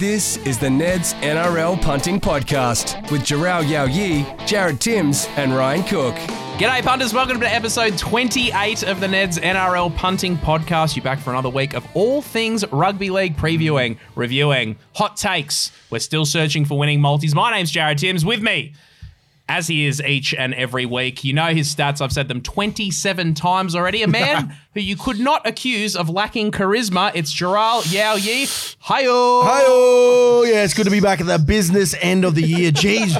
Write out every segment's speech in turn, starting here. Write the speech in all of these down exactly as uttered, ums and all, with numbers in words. This is the Ned's N R L Punting Podcast with Jharal Yow Yeh, Jared Timms and Ryan Cook. G'day punters, welcome to episode twenty-eight of the Ned's N R L Punting Podcast. You're back for another week of all things rugby league previewing, reviewing, hot takes. We're still searching for winning multis. My name's Jared Timms, with me, as he is each and every week. You know his stats, I've said them twenty-seven times already. A man who you could not accuse of lacking charisma. It's Jharal Yow Yeh. Hi-oh. Hi-oh. Yeah, it's good to be back at the business end of the year. Jeez,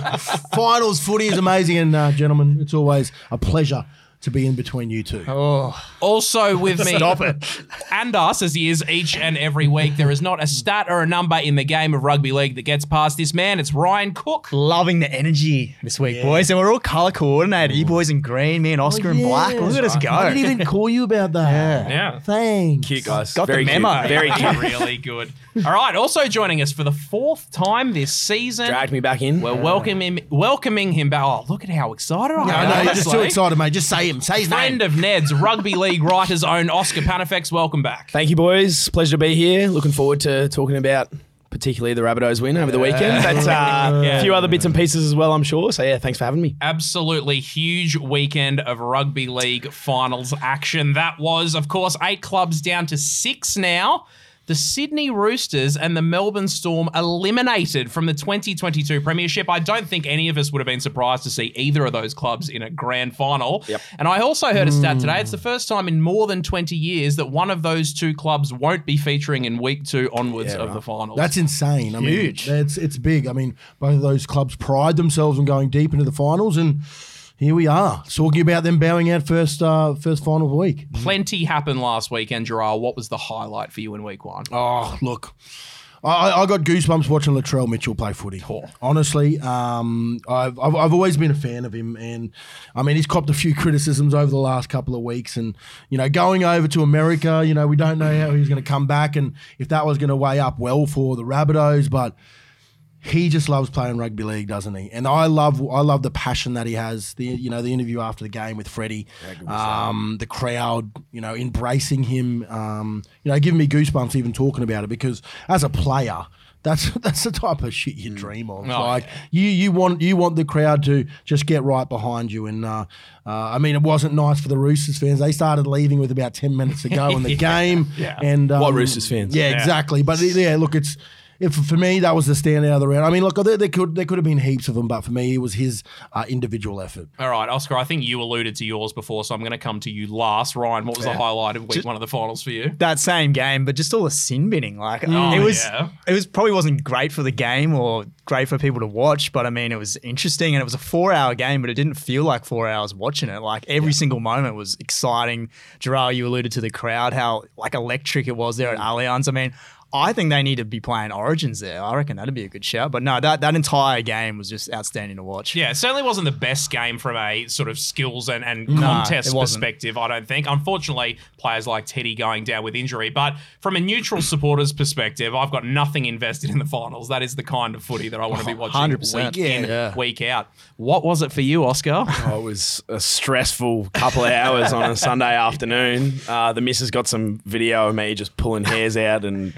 finals footy is amazing. And, uh, gentlemen, it's always a pleasure to be in between you two. Oh. Also with me Stop it. and us, as he is each and every week, there is not a stat or a number in the game of rugby league that gets past this man. It's Ryan Cook. Loving the energy this week, yeah. boys. And we're all colour coordinated. Oh. You boys in green, me and Oscar oh, yeah. in black. Look at us go. I didn't even call you about that. Yeah. yeah. Thanks. Cute, guys. Got Very the memo. Cute. Very cute. Really good. All right. Also joining us for the fourth time this season. Dragged me back in. We're yeah. welcoming him, welcoming him back. Oh, look at how excited I am. No, no, you're just too excited, mate. Just say it. Him. Say his Friend name. Of Ned's, rugby league writer's own Oscar Pannifex, welcome back. Thank you, boys. Pleasure to be here. Looking forward to talking about particularly the Rabbitohs win over the weekend. But uh, yeah. a few other bits and pieces as well, I'm sure. So, yeah, thanks for having me. Absolutely huge weekend of rugby league finals action. That was, of course, eight clubs down to six now. The Sydney Roosters and the Melbourne Storm eliminated from the twenty twenty-two Premiership. I don't think any of us would have been surprised to see either of those clubs in a grand final. Yep. And I also heard a stat today. It's the first time in more than twenty years that one of those two clubs won't be featuring in week two onwards yeah, of right. the finals. That's insane. I Huge. mean, it's, it's big. I mean, both of those clubs pride themselves on going deep into the finals, and here we are, talking about them bowing out first uh, first final of the week. Plenty happened last weekend, Jharal. What was the highlight for you in week one? Oh, look, I, I got goosebumps watching Latrell Mitchell play footy. Oh. Honestly, um, I've, I've I've always been a fan of him. And, I mean, he's copped a few criticisms over the last couple of weeks. And, you know, going over to America, you know, we don't know how he's going to come back and if that was going to weigh up well for the Rabbitohs, but he just loves playing rugby league, doesn't he? And I love, I love the passion that he has. The you know the interview after the game with Freddie, um, the crowd, you know, embracing him, um, you know, giving me goosebumps even talking about it, because as a player, that's that's the type of shit you dream of. Oh, like yeah. you you want you want the crowd to just get right behind you. And uh, uh, I mean, it wasn't nice for the Roosters fans. They started leaving with about ten minutes to go in the yeah. game. Yeah. And um, what Roosters fans? Yeah, yeah, exactly. But yeah, look, it's. If, for me, that was the standout of the round. I mean, look, there, there could there could have been heaps of them, but for me, it was his uh, individual effort. All right, Oscar, I think you alluded to yours before, so I'm going to come to you last. Ryan, what was yeah. the highlight of week just, one of the finals for you? That same game, but just all the sin binning. Like oh, it was, yeah. it was probably wasn't great for the game or great for people to watch, but I mean, it was interesting, and it was a four-hour game, but it didn't feel like four hours watching it. Like every yeah. single moment was exciting. Jharal, you alluded to the crowd, how like electric it was there at Allianz. I mean, I think they need to be playing Origins there. I reckon that'd be a good shout. But no, that, that entire game was just outstanding to watch. Yeah, it certainly wasn't the best game from a sort of skills and, and no, contest perspective, I don't think. Unfortunately, players like Teddy going down with injury. But from a neutral supporter's perspective, I've got nothing invested in the finals. That is the kind of footy that I want to be watching one hundred percent week in, yeah, yeah. week out. What was it for you, Oscar? Oh, it was a stressful couple of hours on a Sunday afternoon. Uh, the missus got some video of me just pulling hairs out and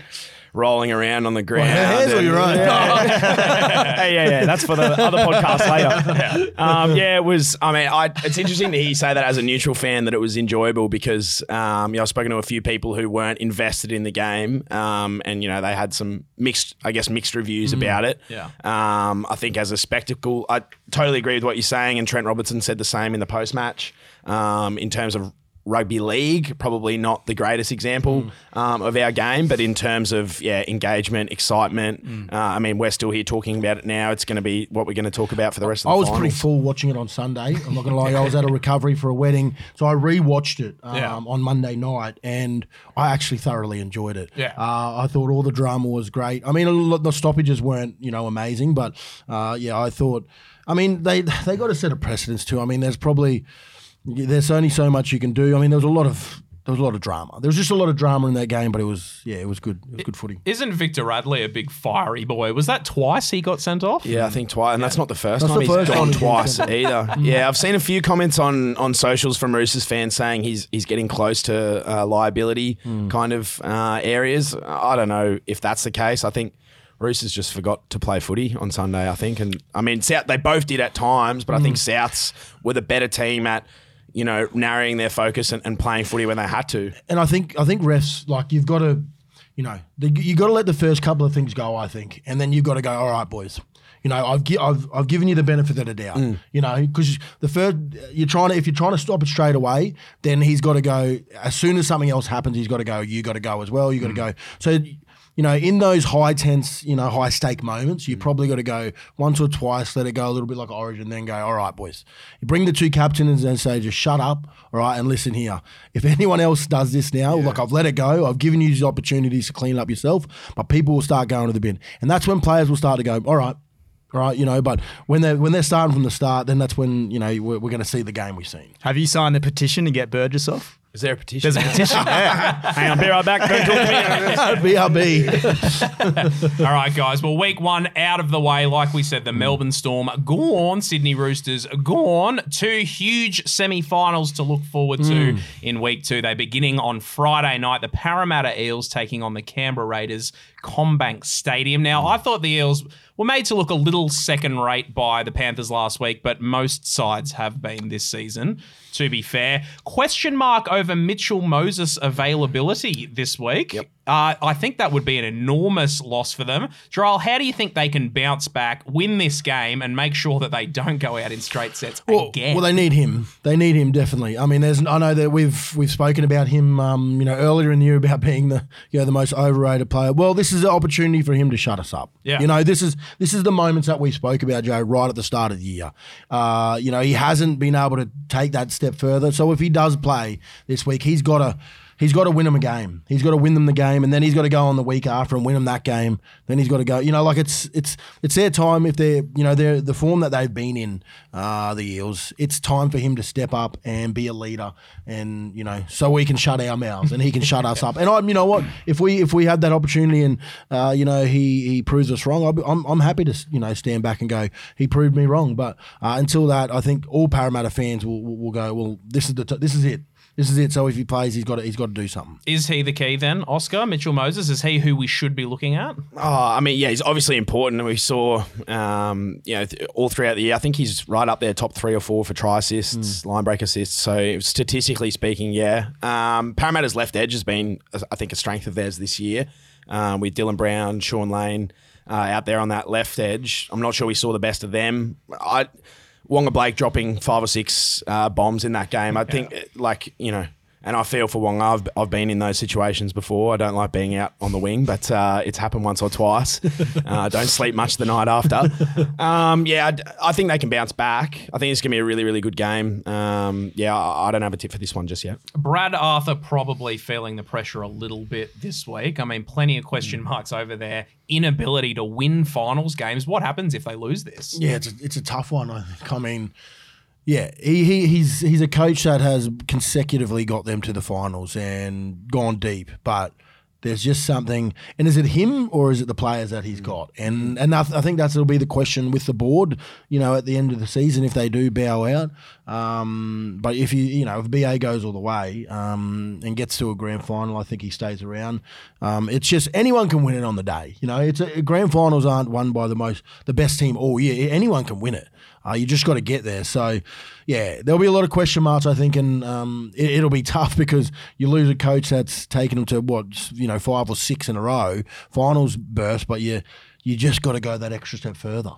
rolling around on the ground. Well, yeah, you're right. Yeah. yeah, yeah, yeah. That's for the other podcast later. Yeah. Um, yeah, it was, I mean, I, it's interesting to hear you say that as a neutral fan, that it was enjoyable, because um, you know, I've spoken to a few people who weren't invested in the game, um, and, you know, they had some mixed, I guess, mixed reviews mm. about it. Yeah. Um, I think as a spectacle, I totally agree with what you're saying, and Trent Robertson said the same in the post-match um, in terms of rugby league, probably not the greatest example mm. um, of our game, but in terms of yeah engagement, excitement, mm. uh, I mean, we're still here talking about it now. It's going to be what we're going to talk about for the rest of the I was finals. Pretty full watching it on Sunday. I'm not going to lie. I was out of recovery for a wedding, so I re-watched it um, yeah. on Monday night, and I actually thoroughly enjoyed it. Yeah. Uh, I thought all the drama was great. I mean, the stoppages weren't, you know, amazing, but uh, yeah, I thought, I mean, they, they got a set of precedents too. I mean, there's probably... There's only so much you can do. I mean, there was a lot of there was a lot of drama. There was just a lot of drama in that game, but it was yeah, it was good. It was it, good footy. Isn't Victor Radley a big fiery boy? Was that twice he got sent off? Yeah, I think twice, and yeah. that's not the first that's time the he's first gone twice either. Yeah, I've seen a few comments on on socials from Roosters fans saying he's he's getting close to uh, liability mm. kind of uh, areas. I don't know if that's the case. I think Roosters just forgot to play footy on Sunday, I think. And, I mean, South, they both did at times, but mm. I think Souths were the better team at, you know, narrowing their focus and, and playing footy when they had to. And I think I think refs, like, you've got to, you know, you've got to let the first couple of things go, I think. And then you've got to go, all right, boys. You know, I've gi- I've I've given you the benefit of the doubt. Mm. You know, because the third, you're trying to if you're trying to stop it straight away, then he's got to go. As soon as something else happens, he's got to go. You got to go as well. You got to mm. go. So, you know, in those high tense, you know, high stake moments, you mm. probably got to go once or twice, let it go a little bit like Origin, then go. All right, boys, you bring the two captains and say, just shut up, all right, and listen here. If anyone else does this now, yeah. like I've let it go, I've given you these opportunities to clean it up yourself, but people will start going to the bin, and that's when players will start to go. All right. Right, you know, but when they're, when they're starting from the start, then that's when, you know, we're, we're going to see the game we've seen. Have you signed a petition to get Burgess off? Is there a petition? There's a petition, yeah. Hang on, be right back. Don't talk to me. B R B. All right, guys. Well, week one out of the way. Like we said, the mm. Melbourne Storm gone, Sydney Roosters gone. Two huge semi-finals to look forward to mm. in week two. They're beginning on Friday night. The Parramatta Eels taking on the Canberra Raiders, Combank Stadium. Now, I thought the Eels were made to look a little second-rate by the Panthers last week, but most sides have been this season, to be fair. Question mark over Mitchell Moses' availability this week. Yep. Uh, I think that would be an enormous loss for them. Jharal, how do you think they can bounce back, win this game, and make sure that they don't go out in straight sets well, again? Well, they need him. They need him definitely. I mean, there's. I know that we've we've spoken about him, um, you know, earlier in the year about being the you know the most overrated player. Well, this is an opportunity for him to shut us up. Yeah. You know, this is this is the moments that we spoke about, Joe, right at the start of the year. Uh, you know, he hasn't been able to take that step further. So if he does play this week, he's got to. He's got to win them a game. He's got to win them the game, and then he's got to go on the week after and win them that game. Then he's got to go. You know, like it's it's it's their time. If they're you know they're the form that they've been in, uh, the Eels. It's time for him to step up and be a leader, and you know, so we can shut our mouths and he can shut us up. And I'm, you know what, if we if we had that opportunity and uh, you know he he proves us wrong, I'll be, I'm I'm happy to you know stand back and go he proved me wrong. But uh, until that, I think all Parramatta fans will will, will go. Well, this is the t- this is it. This is it. So if he plays, he's got to, he's got to do something. Is he the key then, Oscar? Mitchell Moses, is he who we should be looking at? Oh, I mean, yeah, he's obviously important. And we saw, um, you know, th- all throughout the year, I think he's right up there, top three or four for try assists, mm. line break assists. So statistically speaking, yeah. Um, Parramatta's left edge has been, I think, a strength of theirs this year um, with Dylan Brown, Shaun Lane uh, out there on that left edge. I'm not sure we saw the best of them. I... Waqa Blake dropping five or six uh, bombs in that game. I think, yeah. like, you know, and I feel for Waqa. I've, I've been in those situations before. I don't like being out on the wing, but uh, it's happened once or twice. I uh, don't sleep much the night after. Um, yeah, I, I think they can bounce back. I think it's going to be a really, really good game. Um, yeah, I, I don't have a tip for this one just yet. Brad Arthur probably feeling the pressure a little bit this week. I mean, plenty of question marks over there. Inability to win finals games. What happens if they lose this? Yeah, it's a, it's a tough one, I think. I mean... Yeah, he, he he's he's a coach that has consecutively got them to the finals and gone deep, but there's just something – and is it him or is it the players that he's got? And and I, th- I think that's will be the question with the board, you know, at the end of the season if they do bow out. Um, but if you you know if B A goes all the way um, and gets to a grand final, I think he stays around. Um, it's just anyone can win it on the day. You know, it's a, grand finals aren't won by the most the best team all year. Anyone can win it. Uh, you just got to get there. So, yeah, there'll be a lot of question marks, I think, and um, it, it'll be tough because you lose a coach that's taken them to, what, you know, five or six in a row, finals burst, but you you just got to go that extra step further.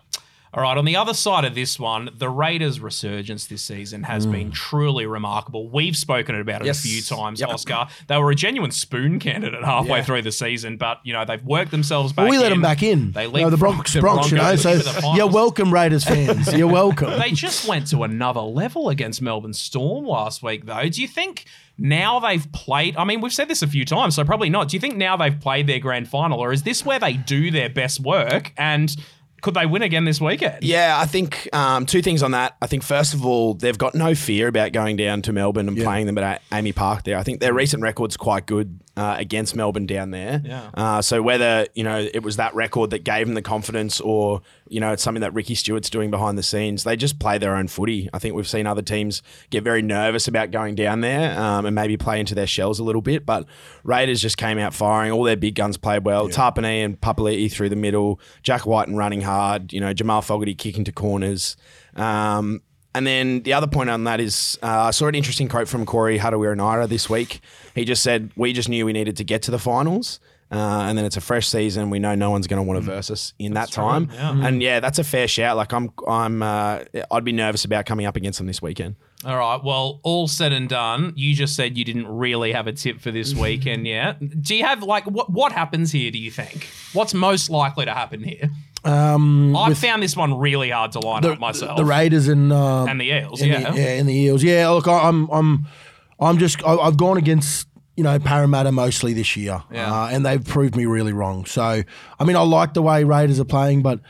All right, on the other side of this one, the Raiders' resurgence this season has mm. been truly remarkable. We've spoken about it yes. a few times, yep. Oscar. They were a genuine spoon candidate halfway yeah. through the season, but, you know, they've worked themselves back in. Well, we let in. them back in. They no, the Bronx, the Bronx, Broncos, you know, so you're welcome, Raiders fans. You're welcome. They just went to another level against Melbourne Storm last week, though. Do you think... Now they've played, I mean, we've said this a few times, so probably not. Do you think now they've played their grand final, or is this where they do their best work? And could they win again this weekend? Yeah, I think um, two things on that. I think, first of all, they've got no fear about going down to Melbourne and yeah. playing them at Amy Park there. I think their recent record's quite good. uh, against Melbourne down there. Yeah. Uh, so whether, you know, it was that record that gave them the confidence or, you know, it's something that Ricky Stewart's doing behind the scenes, they just play their own footy. I think we've seen other teams get very nervous about going down there um, and maybe play into their shells a little bit. But Raiders just came out firing. All their big guns played well. Yeah. Tarpanee and Papali'i through the middle. Jack Whiten running hard. You know, Jamal Fogarty kicking to corners. Um, and then the other point on that is uh, I saw an interesting quote from Corey Hadawiranaira this week. He just said, we just knew we needed to get to the finals. Uh, and then it's a fresh season. We know no one's going to want to verse us in that's that time. Right, yeah. And yeah, that's a fair shout. Like I'm, I'm, uh, I'd be nervous about coming up against them this weekend. All right. Well, all said and done, you just said you didn't really have a tip for this weekend yet. Do you have like what? What happens here? Do you think what's most likely to happen here? Um, I found this one really hard to line the, up myself. The Raiders and uh, and the Eels. And yeah, the, yeah, and the Eels. Yeah. Look, I, I'm, I'm, I'm just. I, I've gone against. You know, Parramatta mostly this year, yeah. uh, and they've proved me really wrong. So, I mean, I like the way Raiders are playing, but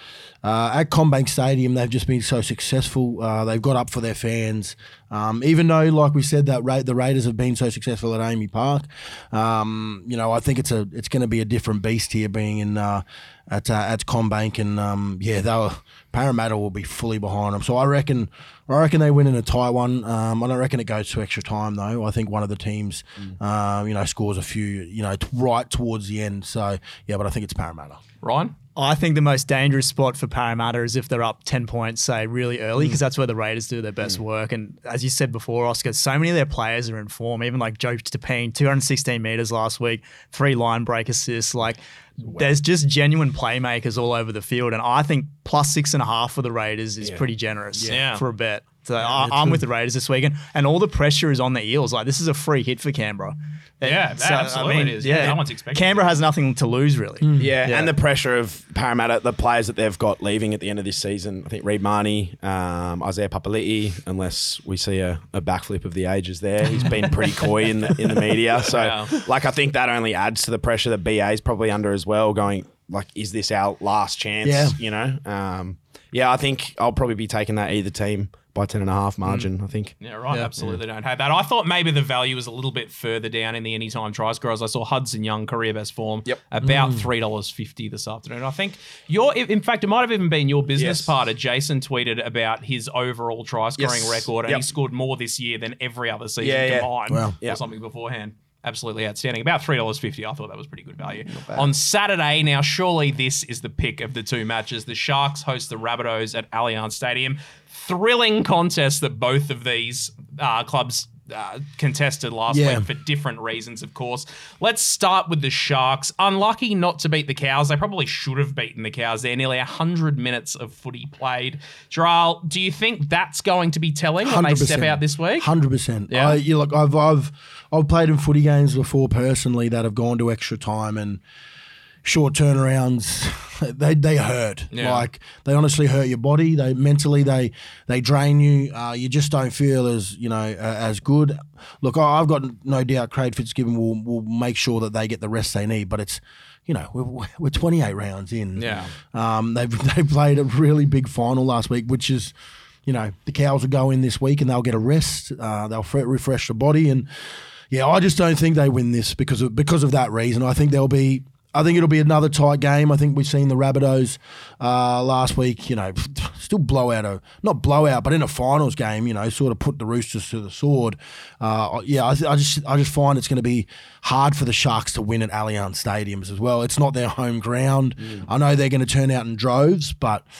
uh, at Combank Stadium, they've just been so successful. Uh, they've got up for their fans. Um, even though, like we said, that Ra- the Raiders have been so successful at Amy Park, um, you know, I think it's a it's going to be a different beast here being in uh, at uh, at Combank, and um, yeah, they were, Parramatta will be fully behind them. So I reckon. I reckon they win in a tie one. Um, I don't reckon it goes to extra time, though. I think one of the teams, mm. uh, you know, scores a few, you know, t- right towards the end. So, yeah, but I think it's Parramatta. Ryan? I think the most dangerous spot for Parramatta is if they're up ten points, say, really early, because mm. that's where the Raiders do their best mm. work. And as you said before, Oscar, so many of their players are in form, even like Joe Tapine, two hundred sixteen metres last week, three line break assists, like... There's just genuine playmakers all over the field, and I think plus six and a half for the Raiders is yeah. pretty generous yeah. for a bet. So yeah, I, I'm with the Raiders this weekend, and all the pressure is on the Eels. Like this is a free hit for Canberra. Yeah, so, absolutely I mean, it is. Yeah, no one's expecting Canberra it. has nothing to lose really. Mm. Yeah, yeah, and the pressure of Parramatta, the players that they've got leaving at the end of this season. I think Reid Marnie, um, Isaiah Papali'i, unless we see a, a backflip of the ages there. He's been pretty coy in the in the media. So, wow. like I think that only adds to the pressure that B A's probably under as well. Going like, is this our last chance? Yeah. You know, um, yeah. I think I'll probably be taking that either team. By ten and a half margin, mm. I think. Yeah, right. Yeah, absolutely yeah. don't have that. I thought maybe the value was a little bit further down in the anytime try scorers. I saw Hudson Young, career best form, yep. about mm. three dollars fifty this afternoon. I think your, in fact, it might have even been your business yes. partner, Jason, tweeted about his overall try scoring yes. record, and yep. he scored more this year than every other season yeah, combined yeah. Wow. or yep. something beforehand. Absolutely outstanding. About three dollars fifty. I thought that was pretty good value. On Saturday, now surely this is the pick of the two matches. The Sharks host the Rabbitohs at Allianz Stadium. Thrilling contest that both of these uh, clubs uh, contested last yeah. week for different reasons, of course. Let's start with the Sharks. Unlucky not to beat the Cows. They probably should have beaten the Cows there. Nearly one hundred minutes of footy played. Jharal, do you think that's going to be telling when they step out this week? one hundred percent. Yeah. I, you look, I've, I've, I've played in footy games before personally that have gone to extra time and short turnarounds, they they hurt. Yeah. Like they honestly hurt your body. They mentally they they drain you. Uh, you just don't feel as you know uh, as good. Look, I, I've got no doubt Craig Fitzgibbon will will make sure that they get the rest they need. But it's you know we're we're twenty-eight rounds in. Yeah. Um. They they played a really big final last week, which is. You know, the Cows will go in this week and they'll get a rest. Uh, they'll f- refresh the body. And, yeah, I just don't think they win this because of because of that reason. I think there'll be – I think it'll be another tight game. I think we've seen the Rabbitohs uh, last week, you know, still blowout a, – not blowout, but in a finals game, you know, sort of put the Roosters to the sword. Uh, yeah, I, th- I just I just find it's going to be hard for the Sharks to win at Allianz Stadiums as well. It's not their home ground. Mm. I know they're going to turn out in droves, but –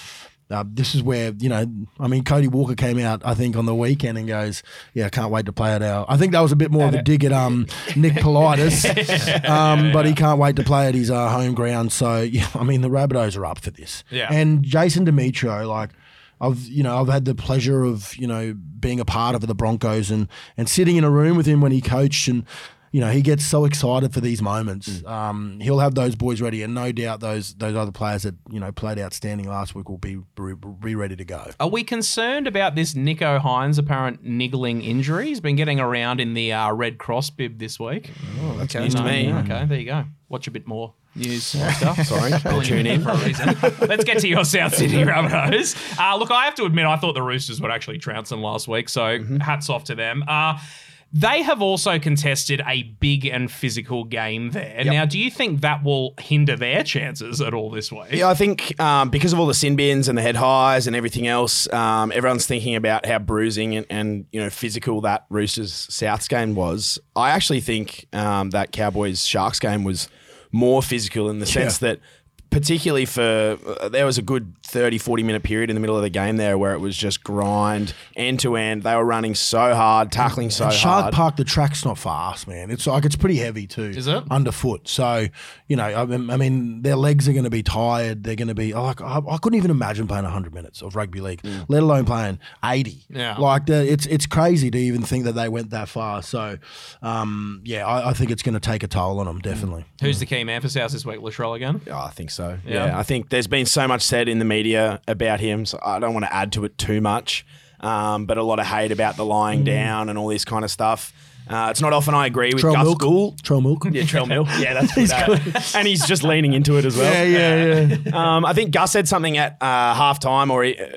Uh, this is where, you know, I mean, Cody Walker came out, I think, on the weekend and goes, yeah, I can't wait to play at our... I think that was a bit more of a dig at um, Nick Politis, um, but he can't wait to play at his uh, home ground. So, yeah, I mean, the Rabbitohs are up for this. Yeah. And Jason Demetriou, like... I've you know I've had the pleasure of you know being a part of the Broncos and and sitting in a room with him when he coached, and you know he gets so excited for these moments. Mm. Um, he'll have those boys ready, and no doubt those those other players that you know played outstanding last week will be be ready to go. Are we concerned about this Nicho Hynes' apparent niggling injury? He's been getting around in the uh, Red Cross bib this week. Oh, that's okay. News to me. Yeah. Okay, there you go. Watch a bit more. News stuff. Sorry, tune in for a reason. Let's get to your South Sydney Rabbitohs. Uh, look, I have to admit, I thought the Roosters would actually trounce them last week, so mm-hmm. hats off to them. Uh, They have also contested a big and physical game there. Yep. Now, do you think that will hinder their chances at all this week? Yeah, I think um, because of all the sin bins and the head highs and everything else, um, everyone's thinking about how bruising and, and you know physical that Roosters-Souths game was. I actually think um, that Cowboys-Sharks game was more physical in the sense yeah. that particularly for uh, – there was a good thirty, forty-minute period in the middle of the game there where it was just grind, end-to-end. They were running so hard, tackling so hard. Shark Park, the track's not fast, man. It's like it's pretty heavy too. Is it? Underfoot. So, you know, I mean, I mean their legs are going to be tired. They're going to be – like I, I couldn't even imagine playing one hundred minutes of rugby league, mm. let alone playing eighty. Yeah. Like the, it's it's crazy to even think that they went that far. So, um, yeah, I, I think it's going to take a toll on them, definitely. Mm. Who's yeah. the key man for South this week? Latrell again? Oh, I think so. So, yeah. yeah, I think there's been so much said in the media about him, so I don't want to add to it too much, um, but a lot of hate about the lying mm. down and all this kind of stuff. Uh, it's not often I agree with Trell Gus Gould. Trell Milk. Yeah, Trell Milk. Yeah, that's good. He's and he's just leaning into it as well. Yeah, yeah, yeah. um, I think Gus said something at uh, halftime or he, uh,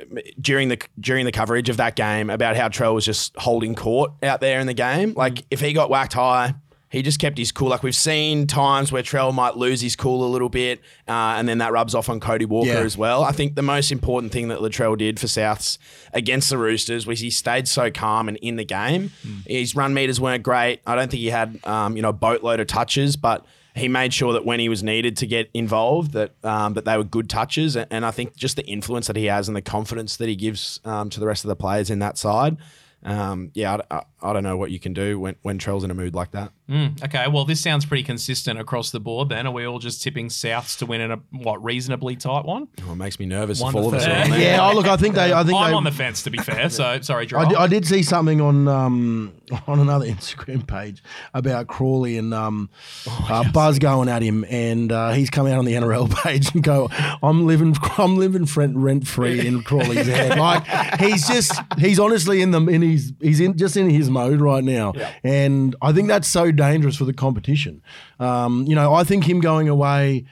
during the during the coverage of that game about how Trell was just holding court out there in the game. Like, if he got whacked high, he just kept his cool. Like, we've seen times where Trell might lose his cool a little bit, uh, and then that rubs off on Cody Walker yeah. as well. I think the most important thing that Latrell did for Souths against the Roosters was he stayed so calm and in the game. Mm. His run meters weren't great. I don't think he had um, you know, a boatload of touches, but he made sure that when he was needed to get involved, that um, that they were good touches. And, and I think just the influence that he has and the confidence that he gives um, to the rest of the players in that side. Um, yeah, I, I, I don't know what you can do when, when Trell's in a mood like that. Mm, okay, well, this sounds pretty consistent across the board then. Are we all just tipping Souths to win in a, what, reasonably tight one? Oh, it makes me nervous if all of us are on there. Yeah, oh, look, I think they... I think I'm they, on the fence, to be fair, so sorry, Joel. I, I did see something on um, on another Instagram page about Crawley and um, oh, uh, yes. Buzz going at him, and uh, he's come out on the N R L page and go, I'm living I'm living rent-free in Crawley's head. Like, he's just... He's honestly in the... In He's he's in, just in his mode right now. Yeah. And I think that's so dangerous for the competition. Um, you know, I think him going away,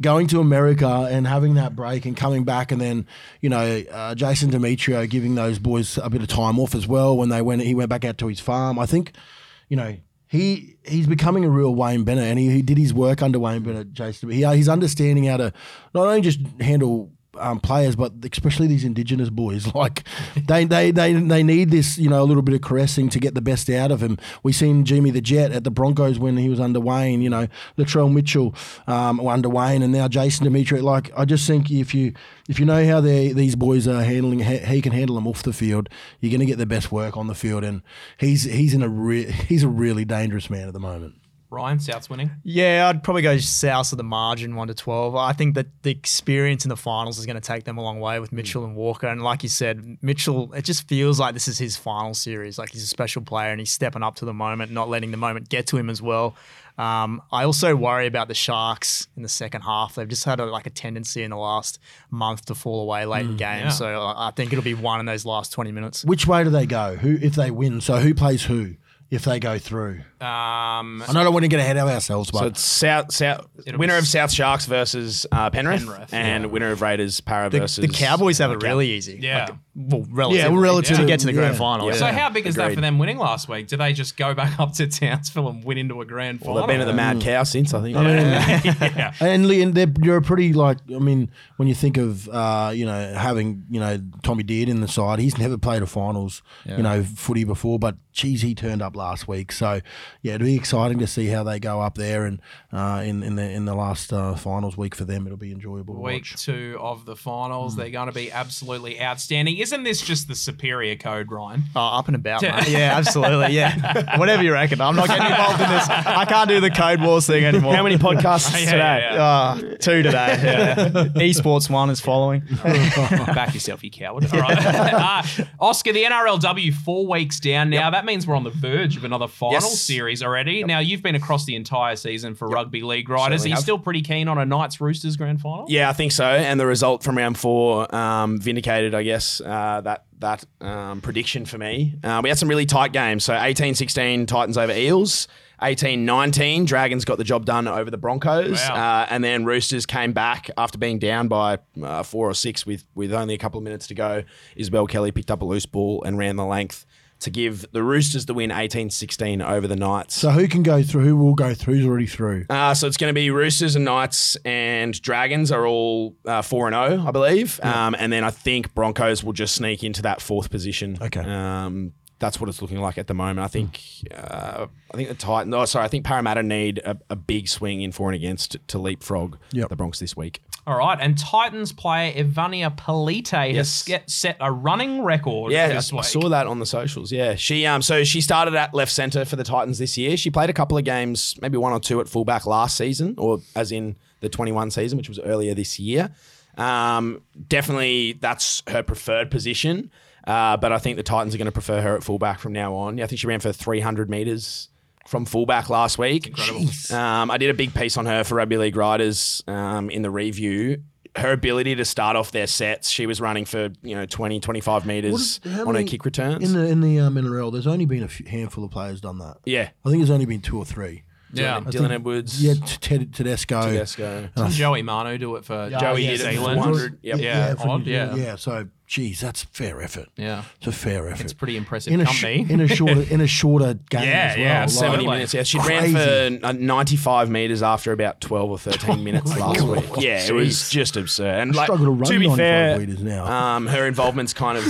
going to America and having that break and coming back and then, you know, uh, Jason Demetriou giving those boys a bit of time off as well when they went. He went back out to his farm. I think, you know, he he's becoming a real Wayne Bennett and he, he did his work under Wayne Bennett, Jason. He, he's understanding how to not only just handle Um, players, but especially these Indigenous boys, like they, they they they need this, you know, a little bit of caressing to get the best out of him. We seen Jimmy the Jet at the Broncos when he was under Wayne, you know, Latrell Mitchell um, under Wayne, and now Jason Demetriou. Like, I just think if you if you know how they these boys are handling, how he can handle them off the field, you're going to get the best work on the field, and he's he's in a re- he's a really dangerous man at the moment. Ryan, Souths winning? Yeah, I'd probably go Souths at the margin, one to twelve. I think that the experience in the finals is going to take them a long way with Mitchell mm. and Walker. And like you said, Mitchell, it just feels like this is his final series. Like, he's a special player and he's stepping up to the moment, not letting the moment get to him as well. Um, I also worry about the Sharks in the second half. They've just had a, like a tendency in the last month to fall away late mm, in games. Yeah. So I think it'll be one in those last twenty minutes. Which way do they go? Who if they win? So who plays who? If they go through, um, I know I don't want to get ahead of ourselves, but so it's South, South winner of South Sharks versus uh, Penrith, Penrith, and yeah. winner of Raiders Para the, versus the Cowboys have it really easy, yeah. Like, well, relatively, yeah, relative to get to the grand yeah. final. Yeah. So yeah. how big is Agreed. that for them winning last week? Do they just go back up to Townsville and win into a grand final? Well, they've been at the Mad Cow since, I think. I yeah. mean, yeah. and Leon, you're a pretty like. I mean, when you think of uh, you know having you know Tommy Deard in the side, he's never played a finals yeah. you know footy before, but geez, he turned up last week, so yeah, it'll be exciting to see how they go up there and uh, in in the in the last uh, finals week for them. It'll be enjoyable. To week watch. two of the finals, mm. they're going to be absolutely outstanding. Isn't this just the superior code, Ryan? Oh, up and about, mate. Yeah, absolutely. Yeah, whatever you reckon. I'm not getting involved in this. I can't do the code wars thing anymore. How many podcasts yeah, today? Yeah, yeah. Oh, two today. Yeah. Esports one is following. Back yourself, you coward. All right. uh, Oscar, the N R L W four weeks down now. Yep. That means we're on the verge of another final yes. series already. Yep. Now, you've been across the entire season for yep. rugby league riders. Certainly Are you have. still pretty keen on a Knights Roosters grand final? Yeah, I think so. And the result from round four um, vindicated, I guess, uh, that that um, prediction for me. Uh, we had some really tight games. So eighteen sixteen Titans over Eels. eighteen nineteen Dragons got the job done over the Broncos. Wow. Uh, and then Roosters came back after being down by uh, four or six with, with only a couple of minutes to go. Isabel Kelly picked up a loose ball and ran the length to give the Roosters the win eighteen sixteen over the Knights. So who can go through? Who will go through? Who's already through? Uh, so it's going to be Roosters and Knights and Dragons are all uh, four and oh, I believe. Yeah. Um, and then I think Broncos will just sneak into that fourth position. Okay. Um, that's what it's looking like at the moment. I think uh, I think the Titans. Oh, sorry. I think Parramatta need a, a big swing in for and against to, to leapfrog yep. the Bronx this week. All right. And Titans player Evania Pelite yes. has set a running record. Yeah, this I, week. I saw that on the socials. Yeah, she um. So she started at left centre for the Titans this year. She played a couple of games, maybe one or two at fullback last season, or as in the twenty-one season, which was earlier this year. Um, definitely that's her preferred position. Uh, but I think the Titans are going to prefer her at fullback from now on. Yeah, I think she ran for three hundred metres from fullback last week. Incredible. Um, I did a big piece on her for Rugby League Riders um, in the review. Her ability to start off their sets, she was running for you know twenty, twenty-five metres is, on her kick returns. In the in the um, N R L, there's only been a few handful of players done that. Yeah. I think there's only been two or three. Yeah, Dylan think, Edwards. Yeah, Ted Tedesco. Tedesco. Uh, Joey Manu do it for yeah, Joey yeah, Zealand. Yeah, yeah, yeah, odd, yeah. yeah. So, geez, that's fair effort. Yeah, it's a fair effort. It's pretty impressive. In a, sh- in a shorter in a shorter game. Yeah, as well. yeah, like, seventy like, minutes. Yeah, she crazy. ran for ninety-five meters after about twelve or thirteen minutes last week. Yeah, it was just absurd. And I like, struggle to run to be fair, meters now. Um, her involvement's kind of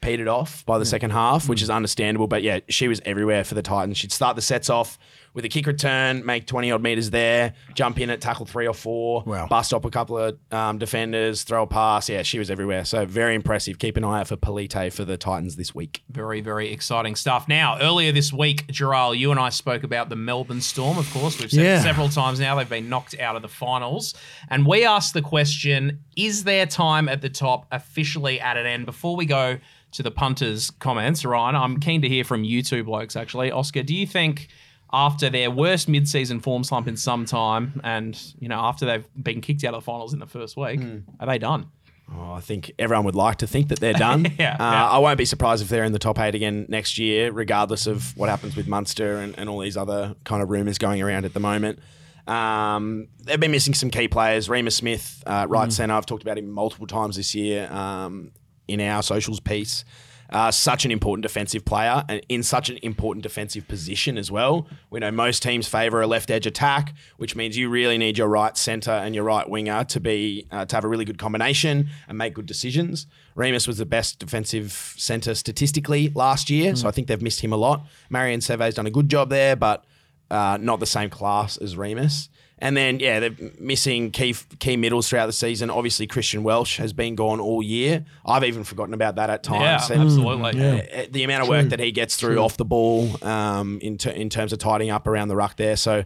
petered off by the yeah. second half, which is understandable. But yeah, she was everywhere for the Titans. She'd start the sets off with a kick return, make twenty odd metres there, jump in at tackle three or four, wow. bust up a couple of um, defenders, throw a pass. Yeah, she was everywhere. So very impressive. Keep an eye out for Pelite for the Titans this week. Very, very exciting stuff. Now, earlier this week, Jharal, you and I spoke about the Melbourne Storm, of course. We've said yeah. it several times now. They've been knocked out of the finals. And we asked the question, is their time at the top officially at an end? Before we go to the punters' comments, Ryan, I'm keen to hear from you two blokes, actually. Oscar, do you think, after their worst mid-season form slump in some time and, you know, after they've been kicked out of the finals in the first week, mm. are they done? Oh, I think everyone would like to think that they're done. yeah, uh, yeah. I won't be surprised if they're in the top eight again next year, regardless of what happens with Munster and, and all these other kind of rumours going around at the moment. Um, they've been missing some key players. Remus Smith, uh, right mm. centre. I've talked about him multiple times this year um, in our socials piece. Uh, such an important defensive player and in such an important defensive position as well. We know most teams favour a left edge attack, which means you really need your right centre and your right winger to be uh, to have a really good combination and make good decisions. Remus was the best defensive centre statistically last year, mm. so I think they've missed him a lot. Marion Seve's done a good job there, but uh, not the same class as Remus. And then, yeah, they're missing key key middles throughout the season. Obviously, Christian Welsh has been gone all year. I've even forgotten about that at times. Yeah, and absolutely. Yeah. The amount of True. work that he gets through True. off the ball um, in ter- in terms of tidying up around the ruck there. So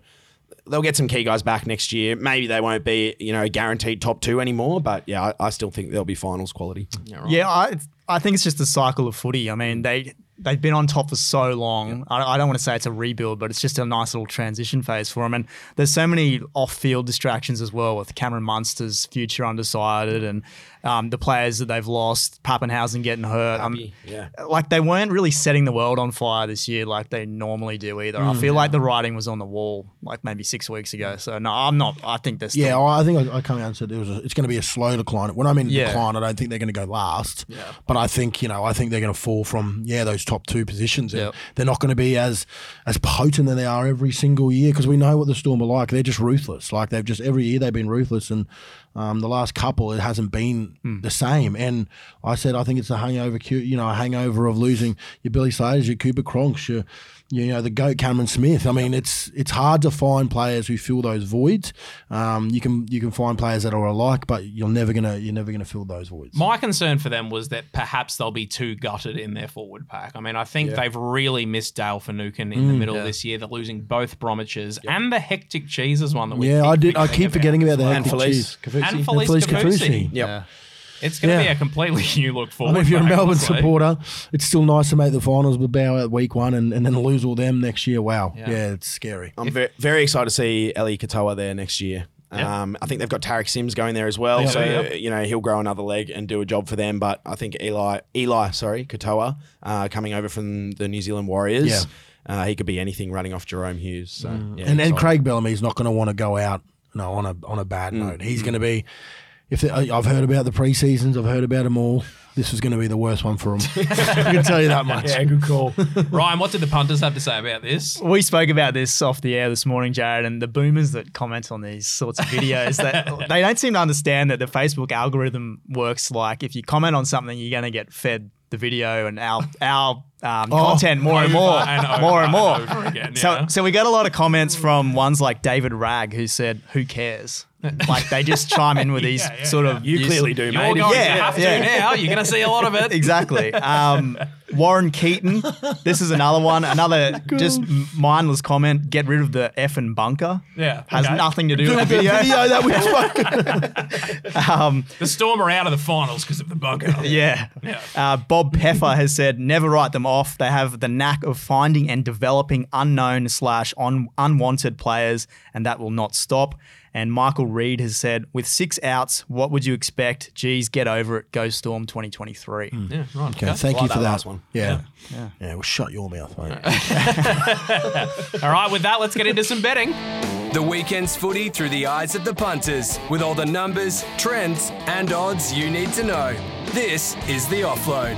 they'll get some key guys back next year. Maybe they won't be, you know, guaranteed top two anymore. But, yeah, I, I still think they'll be finals quality. Yeah, right. yeah I, I think it's just the cycle of footy. I mean, they... They've been on top for so long. I don't want to say it's a rebuild, but it's just a nice little transition phase for them. And there's so many off-field distractions as well with Cameron Munster's future undecided and um, the players that they've lost, Pappenhausen getting hurt. Um, yeah. Like they weren't really setting the world on fire this year like they normally do either. Mm, I feel yeah. like the writing was on the wall like maybe six weeks ago. So, no, I'm not. I think they're still... Yeah, I think I, I come out and said it was a, it's going to be a slow decline. When I mean yeah. decline, I don't think they're going to go last. Yeah. But I think, you know, I think they're going to fall from, yeah, those top two positions. Yep. They're not going to be as as potent as they are every single year because we know what the Storm are like. They're just ruthless. Like they've just every year they've been ruthless, and um, the last couple it hasn't been mm. the same. And I said I think it's a hangover, you know, a hangover of losing your Billy Slaters, your Cooper Cronks, your you know the goat Cameron Smith. I mean, it's it's hard to find players who fill those voids. Um, you can you can find players that are alike, but you're never gonna you're never gonna fill those voids. My concern for them was that perhaps they'll be too gutted in their forward pack. I mean, I think yeah. they've really missed Dale Finucane in mm, the middle yeah. this year. They're losing both Bromwiches yep. and the Hectic Cheeses one that we yeah I did I keep about. forgetting about the and Hectic Cheese Kaufusi. and Felise Kaufusi. Yep. Yeah. It's going to yeah. be a completely new look forward. I mean, if you're a Melbourne honestly. supporter, it's still nice to make the finals but bow at week one and, and then lose all them next year. Wow. Yeah, yeah it's scary. I'm if, very, very excited to see Eli Katoa there next year. Yeah. Um, I think they've got Tarek Sims going there as well. Yeah, so, yeah. you know, he'll grow another leg and do a job for them. But I think Eli, Eli, sorry, Katoa, uh, coming over from the New Zealand Warriors, yeah. uh, he could be anything running off Jerome Hughes. So, mm. yeah, and then Craig Bellamy's not going to want to go out no, on a on a bad mm. note. He's mm. going to be... If they, I've heard about the pre-seasons. I've heard about them all. this was going to be the worst one for them. I can tell you that much. Yeah, good call. Ryan, what did the punters have to say about this? We spoke about this off the air this morning, Jared, and the boomers that comment on these sorts of videos, that they don't seem to understand that the Facebook algorithm works like if you comment on something, you're going to get fed the video and our our um, oh, content more and more, and over, more and more. And over again, yeah. So, so we got a lot of comments from ones like David Ragg, who said, "Who cares?" Like they just chime in with these yeah, yeah, sort yeah. of. You clearly do, mate. You're going yeah, to have yeah. to now. You're going to see a lot of it. Exactly. Um, Warren Keaton. This is another one. Another just mindless comment. Get rid of the effing bunker. Yeah, has okay. nothing to do with the video. The video that we spoke. um, the Storm are out of the finals because of the bunker. Yeah. yeah. Uh, Bob Peffer has said, never write them off. They have the knack of finding and developing unknown slash un- unwanted players, and that will not stop. And Michael Reed has said, with six outs, what would you expect? Geez, get over it. Go Storm twenty twenty-three. Mm. Yeah, right. Okay, okay. Thank like you for that last one. Yeah. Yeah, yeah. yeah well, shut your mouth, mate. All right, with that, let's get into some betting. The weekend's footy through the eyes of the punters, with all the numbers, trends, and odds you need to know. This is The Offload.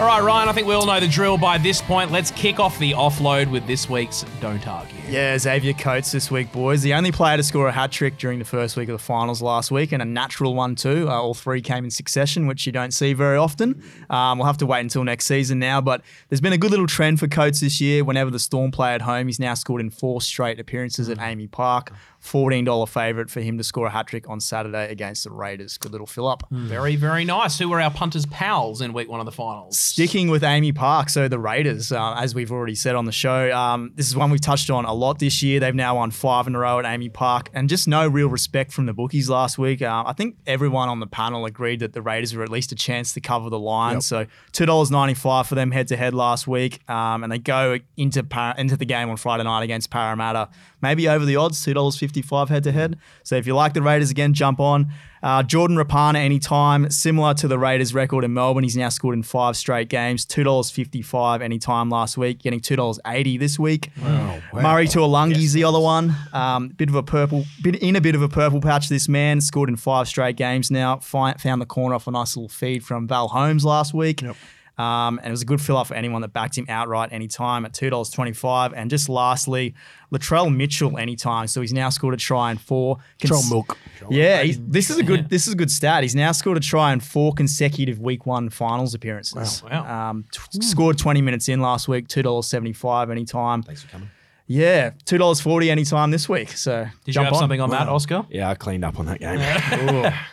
All right, Ryan, I think we all know the drill by this point. Let's kick off the offload with this week's Don't Argue. Yeah, Xavier Coates this week, boys. The only player to score a hat-trick during the first week of the finals last week, and a natural one too. Uh, all three came in succession, which you don't see very often. Um, we'll have to wait until next season now, but there's been a good little trend for Coates this year. Whenever the Storm play at home, he's now scored in four straight appearances at Amy Park. fourteen dollars favourite for him to score a hat-trick on Saturday against the Raiders. Good little fill-up. Mm. Very, very nice. Who were our punters' pals in week one of the finals? Sticking with Amy Park, so the Raiders, uh, as we've already said on the show, um, this is one we've touched on a lot this year. They've now won five in a row at Amy Park, and just no real respect from the bookies last week. Uh, I think everyone on the panel agreed that the Raiders were at least a chance to cover the line, yep. So two dollars ninety-five for them head-to-head last week, um, and they go into, Par- into the game on Friday night against Parramatta. Maybe over the odds, two dollars fifty-five head-to-head. So if you like the Raiders again, jump on. Uh, Jordan Rapana anytime, similar to the Raiders record in Melbourne. He's now scored in five straight games, two dollars fifty-five anytime last week, getting two dollars eighty this week. Wow, wow. Murray Tuilungi's yes. the other one. Um, bit of a purple, bit in a bit of a purple patch, this man. Scored in five straight games now. Find, found the corner off a nice little feed from Val Holmes last week. Yep. Um, and it was a good fill-up for anyone that backed him outright anytime at two dollars twenty-five. And just lastly, Latrell Mitchell anytime. So he's now scored a try in four. Cons- Latrell Milk. Yeah, he, this is a good this is a good stat. He's now scored a try in four consecutive week one finals appearances. Wow. wow. Um, t- scored twenty minutes in last week, two dollars seventy-five anytime. Thanks for coming. Yeah, two dollars forty anytime this week. So did jump you have on. something on that, Oscar? Yeah, I cleaned up on that game.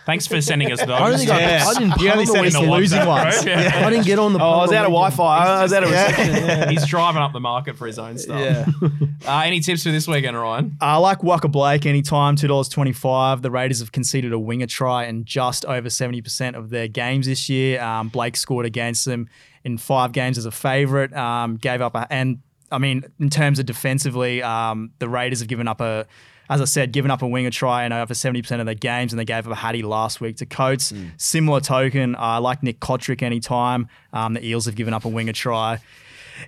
Thanks for sending us those. I only got yeah. I didn't you only sent us the losing ones. Yeah. I didn't get on the. Oh, I was out of Wi-Fi. I was out of reception. Yeah. He's driving up the market for his own stuff. Yeah. uh, any tips for this weekend, Ryan? I uh, like Waqa Blake anytime, two dollars twenty-five. The Raiders have conceded a winger try in just over seventy percent of their games this year. Um, Blake scored against them in five games as a favourite. Um, gave up a and. I mean, in terms of defensively, um, the Raiders have given up a, as I said, given up a winger try in over seventy percent of their games, and they gave up a Hattie last week to Coates. Mm. Similar token, I uh, like Nick Cotric anytime. Um, the Eels have given up a winger try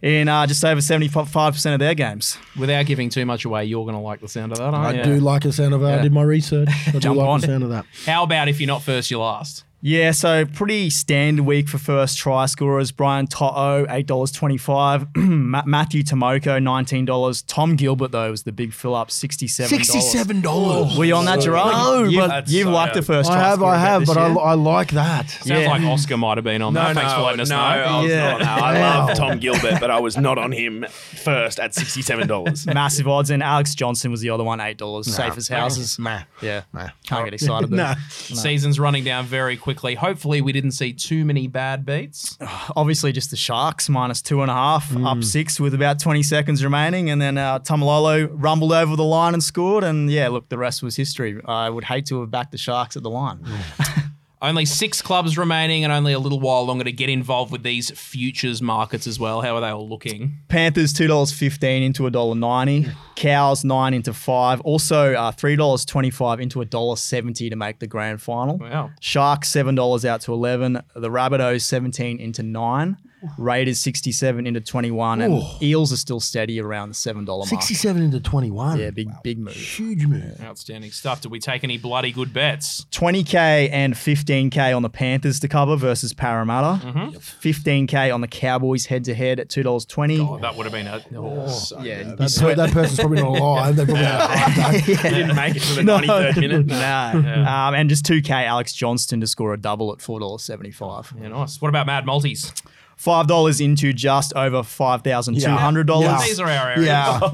in uh, just over seventy-five percent of their games. Without giving too much away, you're going to like the sound of that, aren't you? I yeah. do like the sound of that. Yeah. I did my research. I Jump do like on. the sound of that. How about if you're not first, you're last? Yeah, so pretty standard week for first try scorers. Brian To'o, eight dollars twenty-five. Matthew Tomoko, nineteen dollars. Tom Gilbert, though, was the big fill-up, sixty-seven dollars. sixty-seven dollars. Oh, were you on that, Jharal? No, you, but you've so liked the first I try have, I have, but I, I like that. Sounds yeah. like Oscar might have been on no, that. Thanks no, for letting us no, know. I was yeah. not, no, I love Tom Gilbert, but I was not on him first at sixty-seven dollars. Massive odds, and Alex Johnson was the other one, eight dollars. Nah, safe as houses. Nah. Yeah, nah. Can't get excited. nah. Season's running down very quickly. Quickly. Hopefully, we didn't see too many bad beats. Obviously, just the Sharks, minus two and a half, mm. up six with about twenty seconds remaining. And then uh, Tamalolo rumbled over the line and scored. And yeah, look, the rest was history. I would hate to have backed the Sharks at the line. Mm. Only six clubs remaining and only a little while longer to get involved with these futures markets as well. How are they all looking? Panthers, two dollars fifteen into one dollar ninety. Cows, nine into five. Also, uh, three dollars twenty-five into one dollar seventy to make the grand final. Wow. Sharks, seven dollars out to eleven. The Rabbitohs, seventeen into nine. Raiders sixty-seven into twenty-one, and oh. Eels are still steady around the seven dollar mark. sixty-seven into twenty-one. Yeah, big wow. big move. Huge move. Yeah. Outstanding stuff. Did we take any bloody good bets? twenty K and fifteen K on the Panthers to cover versus Parramatta. Mm-hmm. fifteen K on the Cowboys head-to-head at two dollars twenty. Oh, that would have been a... Oh, so yeah, that, that, that person's probably not alive. They probably yeah. yeah. didn't make it to the no. ninety-third minute. No. Yeah. Um, and just two K, Alex Johnson to score a double at four dollars seventy-five. Yeah, nice. What about Mad Multis? five dollars into just over five thousand two hundred dollars. Yeah. These are our areas. Yeah. Yes.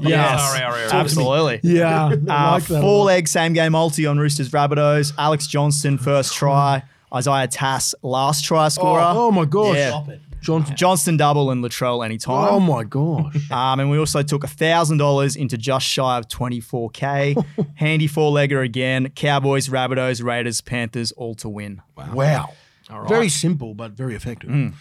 These are our areas. Absolutely. Yeah. Uh, like four-leg same-game multi on Roosters Rabbitohs. Alex Johnston first try. Isaiah Tass last try scorer. Oh, oh my gosh. Yeah. Stop it. John- Johnston double and Latrell anytime. Oh, my gosh. Um, and we also took one thousand dollars into just shy of twenty-four K. Handy four-legger again. Cowboys, Rabbitohs, Raiders, Panthers, all to win. Wow. Wow. All right. Very simple but very effective. Mm.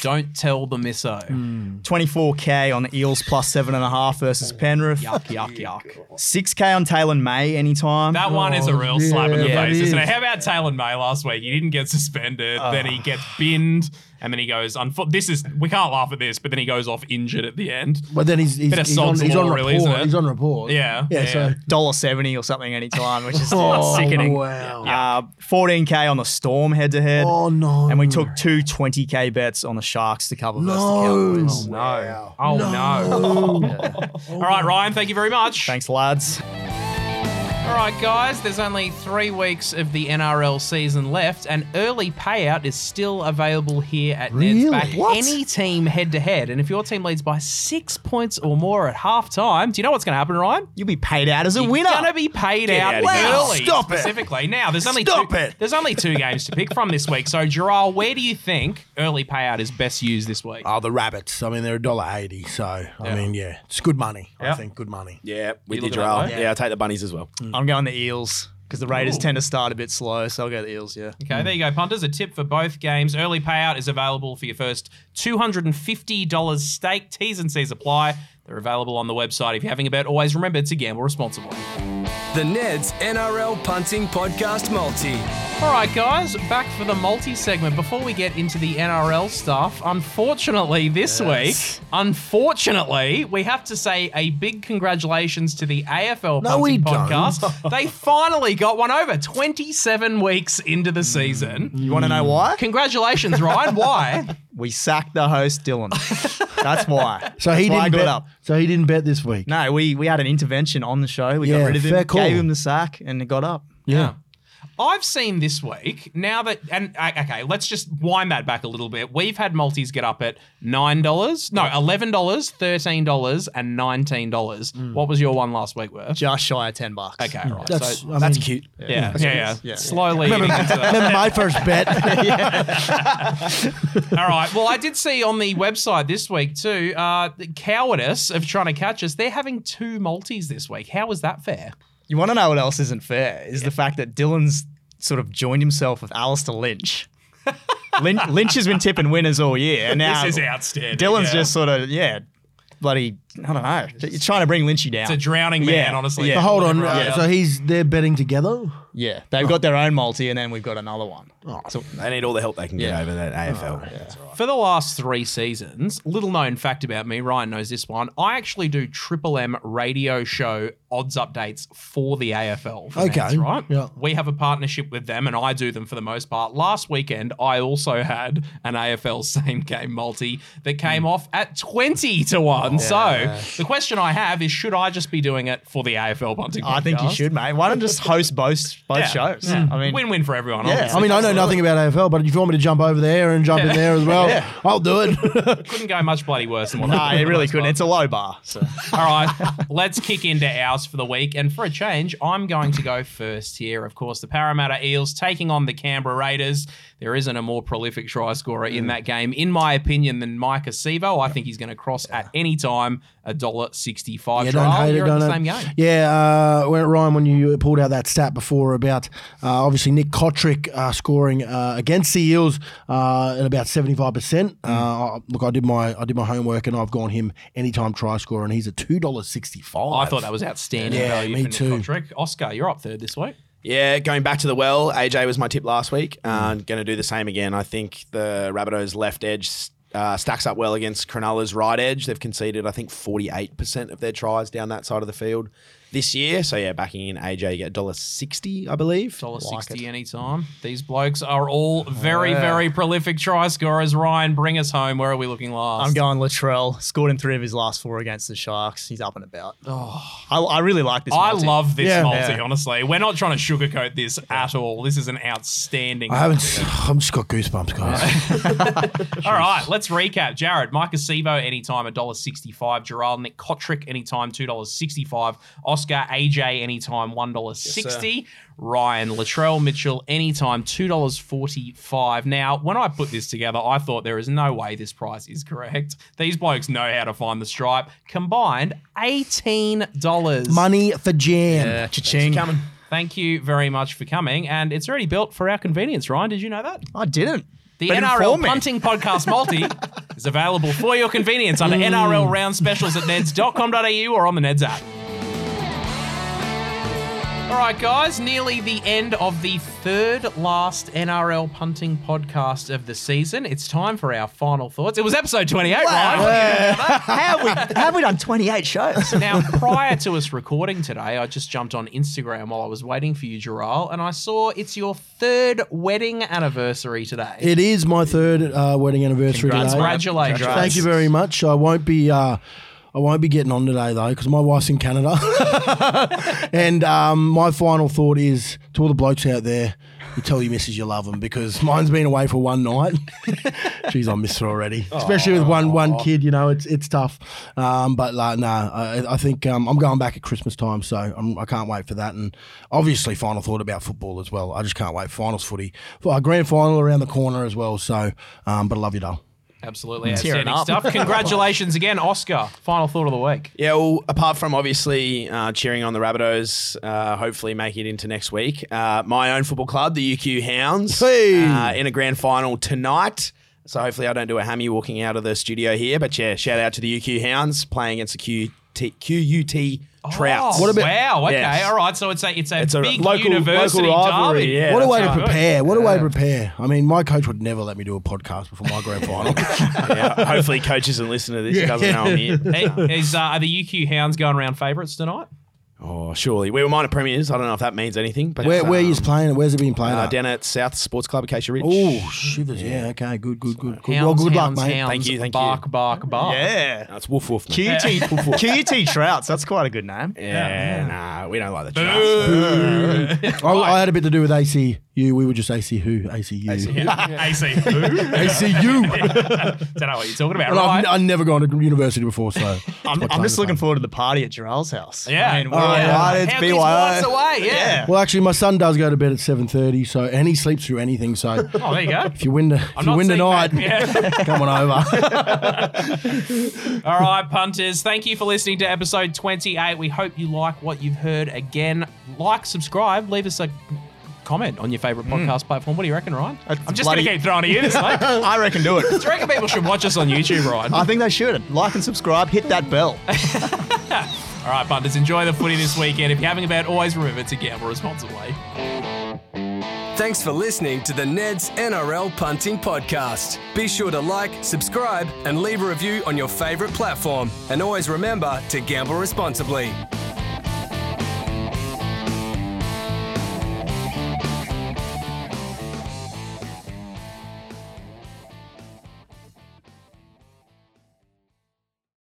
Don't tell the misso. Mm. twenty-four K on the Eels plus seven and a half versus Penrith. Yuck, yuck, yuck. six K on Taylan May anytime. That oh, one is a real yeah, slap in the face, is. isn't it? How about Taylan May last week? He didn't get suspended. Uh, then he gets binned. And then he goes, Unfo- this is, we can't laugh at this, but then he goes off injured at the end. But then he's, he's, he's, on, he's on report. Really, isn't it? He's on report. Yeah. Yeah. yeah. So one dollar seventy or something anytime, which is oh, sickening. Wow. Uh, fourteen K on the Storm head to head. Oh, no. And we took two twenty K bets on the Sharks to cover no. versus the Cowboys. Oh, no. Wow. Oh, no. no. yeah. All right, Ryan, thank you very much. Thanks, lads. All right, guys, there's only three weeks of the N R L season left, and early payout is still available here at really? Ned's. Back what? Any team head-to-head, and if your team leads by six points or more at halftime, do you know what's going to happen, Ryan? You'll be paid out as a You're winner. You're going to be paid Get out, out wow. early. Stop specifically. It. Now, there's only, Stop two, it. there's only two games to pick from this week, so, Jharal, where do you think early payout is best used this week? Oh, the Rabbits. I mean, they're one dollar eighty, so, yeah. I mean, yeah, it's good money. Yep. I think good money. Yeah, we did, Jharal. Yeah, yeah, I'll take the Bunnies as well. Mm. I'm going the Eels because the Raiders Ooh. tend to start a bit slow, so I'll go the Eels, yeah. Okay, mm. there you go, punters. A tip for both games. Early payout is available for your first two hundred fifty dollars stake. T's and C's apply. They're available on the website. If you're having a bet, always remember to gamble responsibly. The Ned's N R L Punting Podcast Multi. All right, guys, back for the multi segment. Before we get into the N R L stuff, unfortunately this yes. week, unfortunately, we have to say a big congratulations to the A F L no, Punting Podcast. They finally got one over twenty-seven weeks into the season. You want to know why? Congratulations, Ryan. Why? We sacked the host, Dylan. That's why. So That's he why didn't I got bet, up. So he didn't bet this week. No, we we had an intervention on the show. We yeah, got rid of him, call. gave him the sack, and it got up. Yeah. yeah. I've seen this week, now that, and okay, let's just wind that back a little bit. We've had multis get up at nine dollars, no, eleven dollars, thirteen dollars, and nineteen dollars. Mm. What was your one last week worth? Just shy of ten bucks. Okay, right. That's, so, that's mean, cute. Yeah. Yeah. That's yeah, yeah, yeah. Slowly. Remember, remember my first bet. All right. Well, I did see on the website this week too, uh, the cowardice of trying to catch us. They're having two multis this week. How was that fair? You want to know what else isn't fair is yeah. the fact that Dylan's sort of joined himself with Alistair Lynch. Lynch, Lynch has been tipping winners all year. And now this is outstanding. Dylan's yeah. just sort of, yeah, bloody, I don't know. You're trying to bring Lynchy down. It's a drowning man, yeah. honestly. Yeah. So hold on. Right. Yeah. So he's they're betting together? Yeah. They've oh. got their own multi and then we've got another one. Oh. So they need all the help they can yeah. get over that A F L. Oh, yeah. That's right. For the last three seasons, little known fact about me, Ryan knows this one, I actually do Triple M radio show odds updates for the A F L. For okay. That's right. Yeah. We have a partnership with them and I do them for the most part. Last weekend, I also had an A F L same game multi that came mm. off at twenty to one. Oh, yeah. So the question I have is, should I just be doing it for the A F L punting podcast? I think you should, mate. Why don't just host both both yeah. shows? Yeah. I mean, win-win for everyone. Yeah. I mean, I know nothing about A F L, but if you want me to jump over there and jump yeah. in there as well, yeah. I'll do it. Couldn't go much bloody worse than what I did. No, it really couldn't. Part. It's a low bar. So. All right, let's kick into ours for the week, and for a change, I'm going to go first here. Of course, the Parramatta Eels taking on the Canberra Raiders. There isn't a more prolific try scorer in that game, in my opinion, than Maika Sivo. I think he's going to cross at any time one dollar sixty-five. Yeah, don't hate it, don't the same game. Yeah, uh, Ryan, when you pulled out that stat before about uh, obviously Nick Cotric uh, scoring uh, against the Eels uh, at about seventy-five percent. Mm. Uh, look, I did my I did my homework and I've gone him anytime try scorer, and he's at two dollars sixty-five. I thought that was outstanding yeah, value me for too. Nick Cotric. Oscar, you're up third this week. Yeah, going back to the well, A J was my tip last week. Uh, mm. Going to do the same again. I think the Rabbitohs left edge uh, stacks up well against Cronulla's right edge. They've conceded, I think, forty-eight percent of their tries down that side of the field this year. So, yeah, backing in A J, you get one dollar sixty, I believe. one dollar sixty anytime. These blokes are all very, yeah. very prolific try scorers. Ryan, bring us home. Where are we looking last? I'm going Latrell. Scored in three of his last four against the Sharks. He's up and about. Oh, I, I really like this multi. I love this yeah, multi, yeah. honestly. We're not trying to sugarcoat this at all. This is an outstanding I haven't. I've just got goosebumps, guys. All right, let's recap. Jared, Maika Sivo anytime, one dollar sixty-five. Jharal, Nick Cotric anytime, two dollars sixty-five. Oscar, A J anytime, one dollar sixty. Yes, Ryan, Latrell Mitchell anytime, two dollars forty-five. Now, when I put this together, I thought there is no way this price is correct. These blokes know how to find the stripe. Combined, eighteen dollars. Money for jam. Yeah, cha-ching. Thank you very much for coming. And it's already built for our convenience, Ryan. Did you know that? I didn't. The but N R L Punting Podcast Multi is available for your convenience under mm. N R L round specials at neds dot com dot a u or on the Neds app. All right, guys, nearly the end of the third last N R L punting podcast of the season. It's time for our final thoughts. It was episode twenty-eight, wow. Ryan. Yeah. How have we, how have we done twenty-eight shows? Now, prior to us recording today, I just jumped on Instagram while I was waiting for you, Jharal, and I saw it's your third wedding anniversary today. It is my third uh, wedding anniversary Congrats. today. Congratulations. Congrats. Thank you very much. I won't be... Uh, I won't be getting on today, though, because my wife's in Canada. And um, my final thought is to all the blokes out there, you tell your missus you love them, because mine's been away for one night. Jeez, I miss her already, especially Aww. with one one kid. You know, it's it's tough. Um, but like, no, nah, I, I think um, I'm going back at Christmas time, so I'm, I can't wait for that. And obviously, final thought about football as well. I just can't wait. Finals footy, for our grand final around the corner as well. So, um, but I love you, Dale. Absolutely outstanding stuff. Congratulations again, Oscar. Final thought of the week. Yeah, well, apart from obviously uh, cheering on the Rabbitohs, uh, hopefully make it into next week. Uh, my own football club, the U Q Hounds, hey. uh, in a grand final tonight. So hopefully I don't do a hammy walking out of the studio here. But yeah, shout out to the U Q Hounds playing against the Q T, Q U T oh, Trouts. What about, wow, okay, yes. all right. So it's a it's a it's big a local, university local rivalry. Derby. Yeah, what a way to prepare. Good. What a yeah. way to prepare. I mean, my coach would never let me do a podcast before my grand final. Yeah, hopefully coach doesn't listen to this. He yeah. doesn't know I'm here. Hey, is, uh, are the U Q Hounds going around favourites tonight? Oh, surely. We were minor premiers. I don't know if that means anything. But where, um, where are you playing? Where's it been playing? Uh, down at South Sports Club, Acacia Ridge. Oh, shivers. Yeah, okay. Good, good, good. good. Hounds, well, good hounds, luck, mate. Hounds, thank you, thank bark, you. Bark, bark, bark. Yeah. That's no, woof, woof. Q T Trouts. That's quite a good name. Yeah, yeah. Nah, we don't like the Trouts. I, I had a bit to do with A C. You, we were just AC who? ACU. ACU. ACU. ACU. Don't know what you're talking about, right? I've, I've never gone to university before, so. I'm, I'm just looking forward to the party at Jarrell's house. Yeah. I mean, all right, right, it's B Y O. How away, yeah. yeah. Well, actually, my son does go to bed at seven thirty, so, and he sleeps through anything, so. Oh, there you go. If you win, the, if you win tonight, yeah. come on over. All right, punters, thank you for listening to episode twenty-eight. We hope you like what you've heard. Again, like, subscribe, leave us a... comment on your favourite podcast mm. platform. What do you reckon, Ryan? It's I'm just bloody... going to keep throwing at you this week. I reckon do it. Do you reckon people should watch us on YouTube, Ryan? I think they should. Like and subscribe. Hit that bell. All right, punters. Enjoy the footy this weekend. If you're having a bet, always remember to gamble responsibly. Thanks for listening to the Ned's N R L Punting Podcast. Be sure to like, subscribe, and leave a review on your favourite platform. And always remember to gamble responsibly.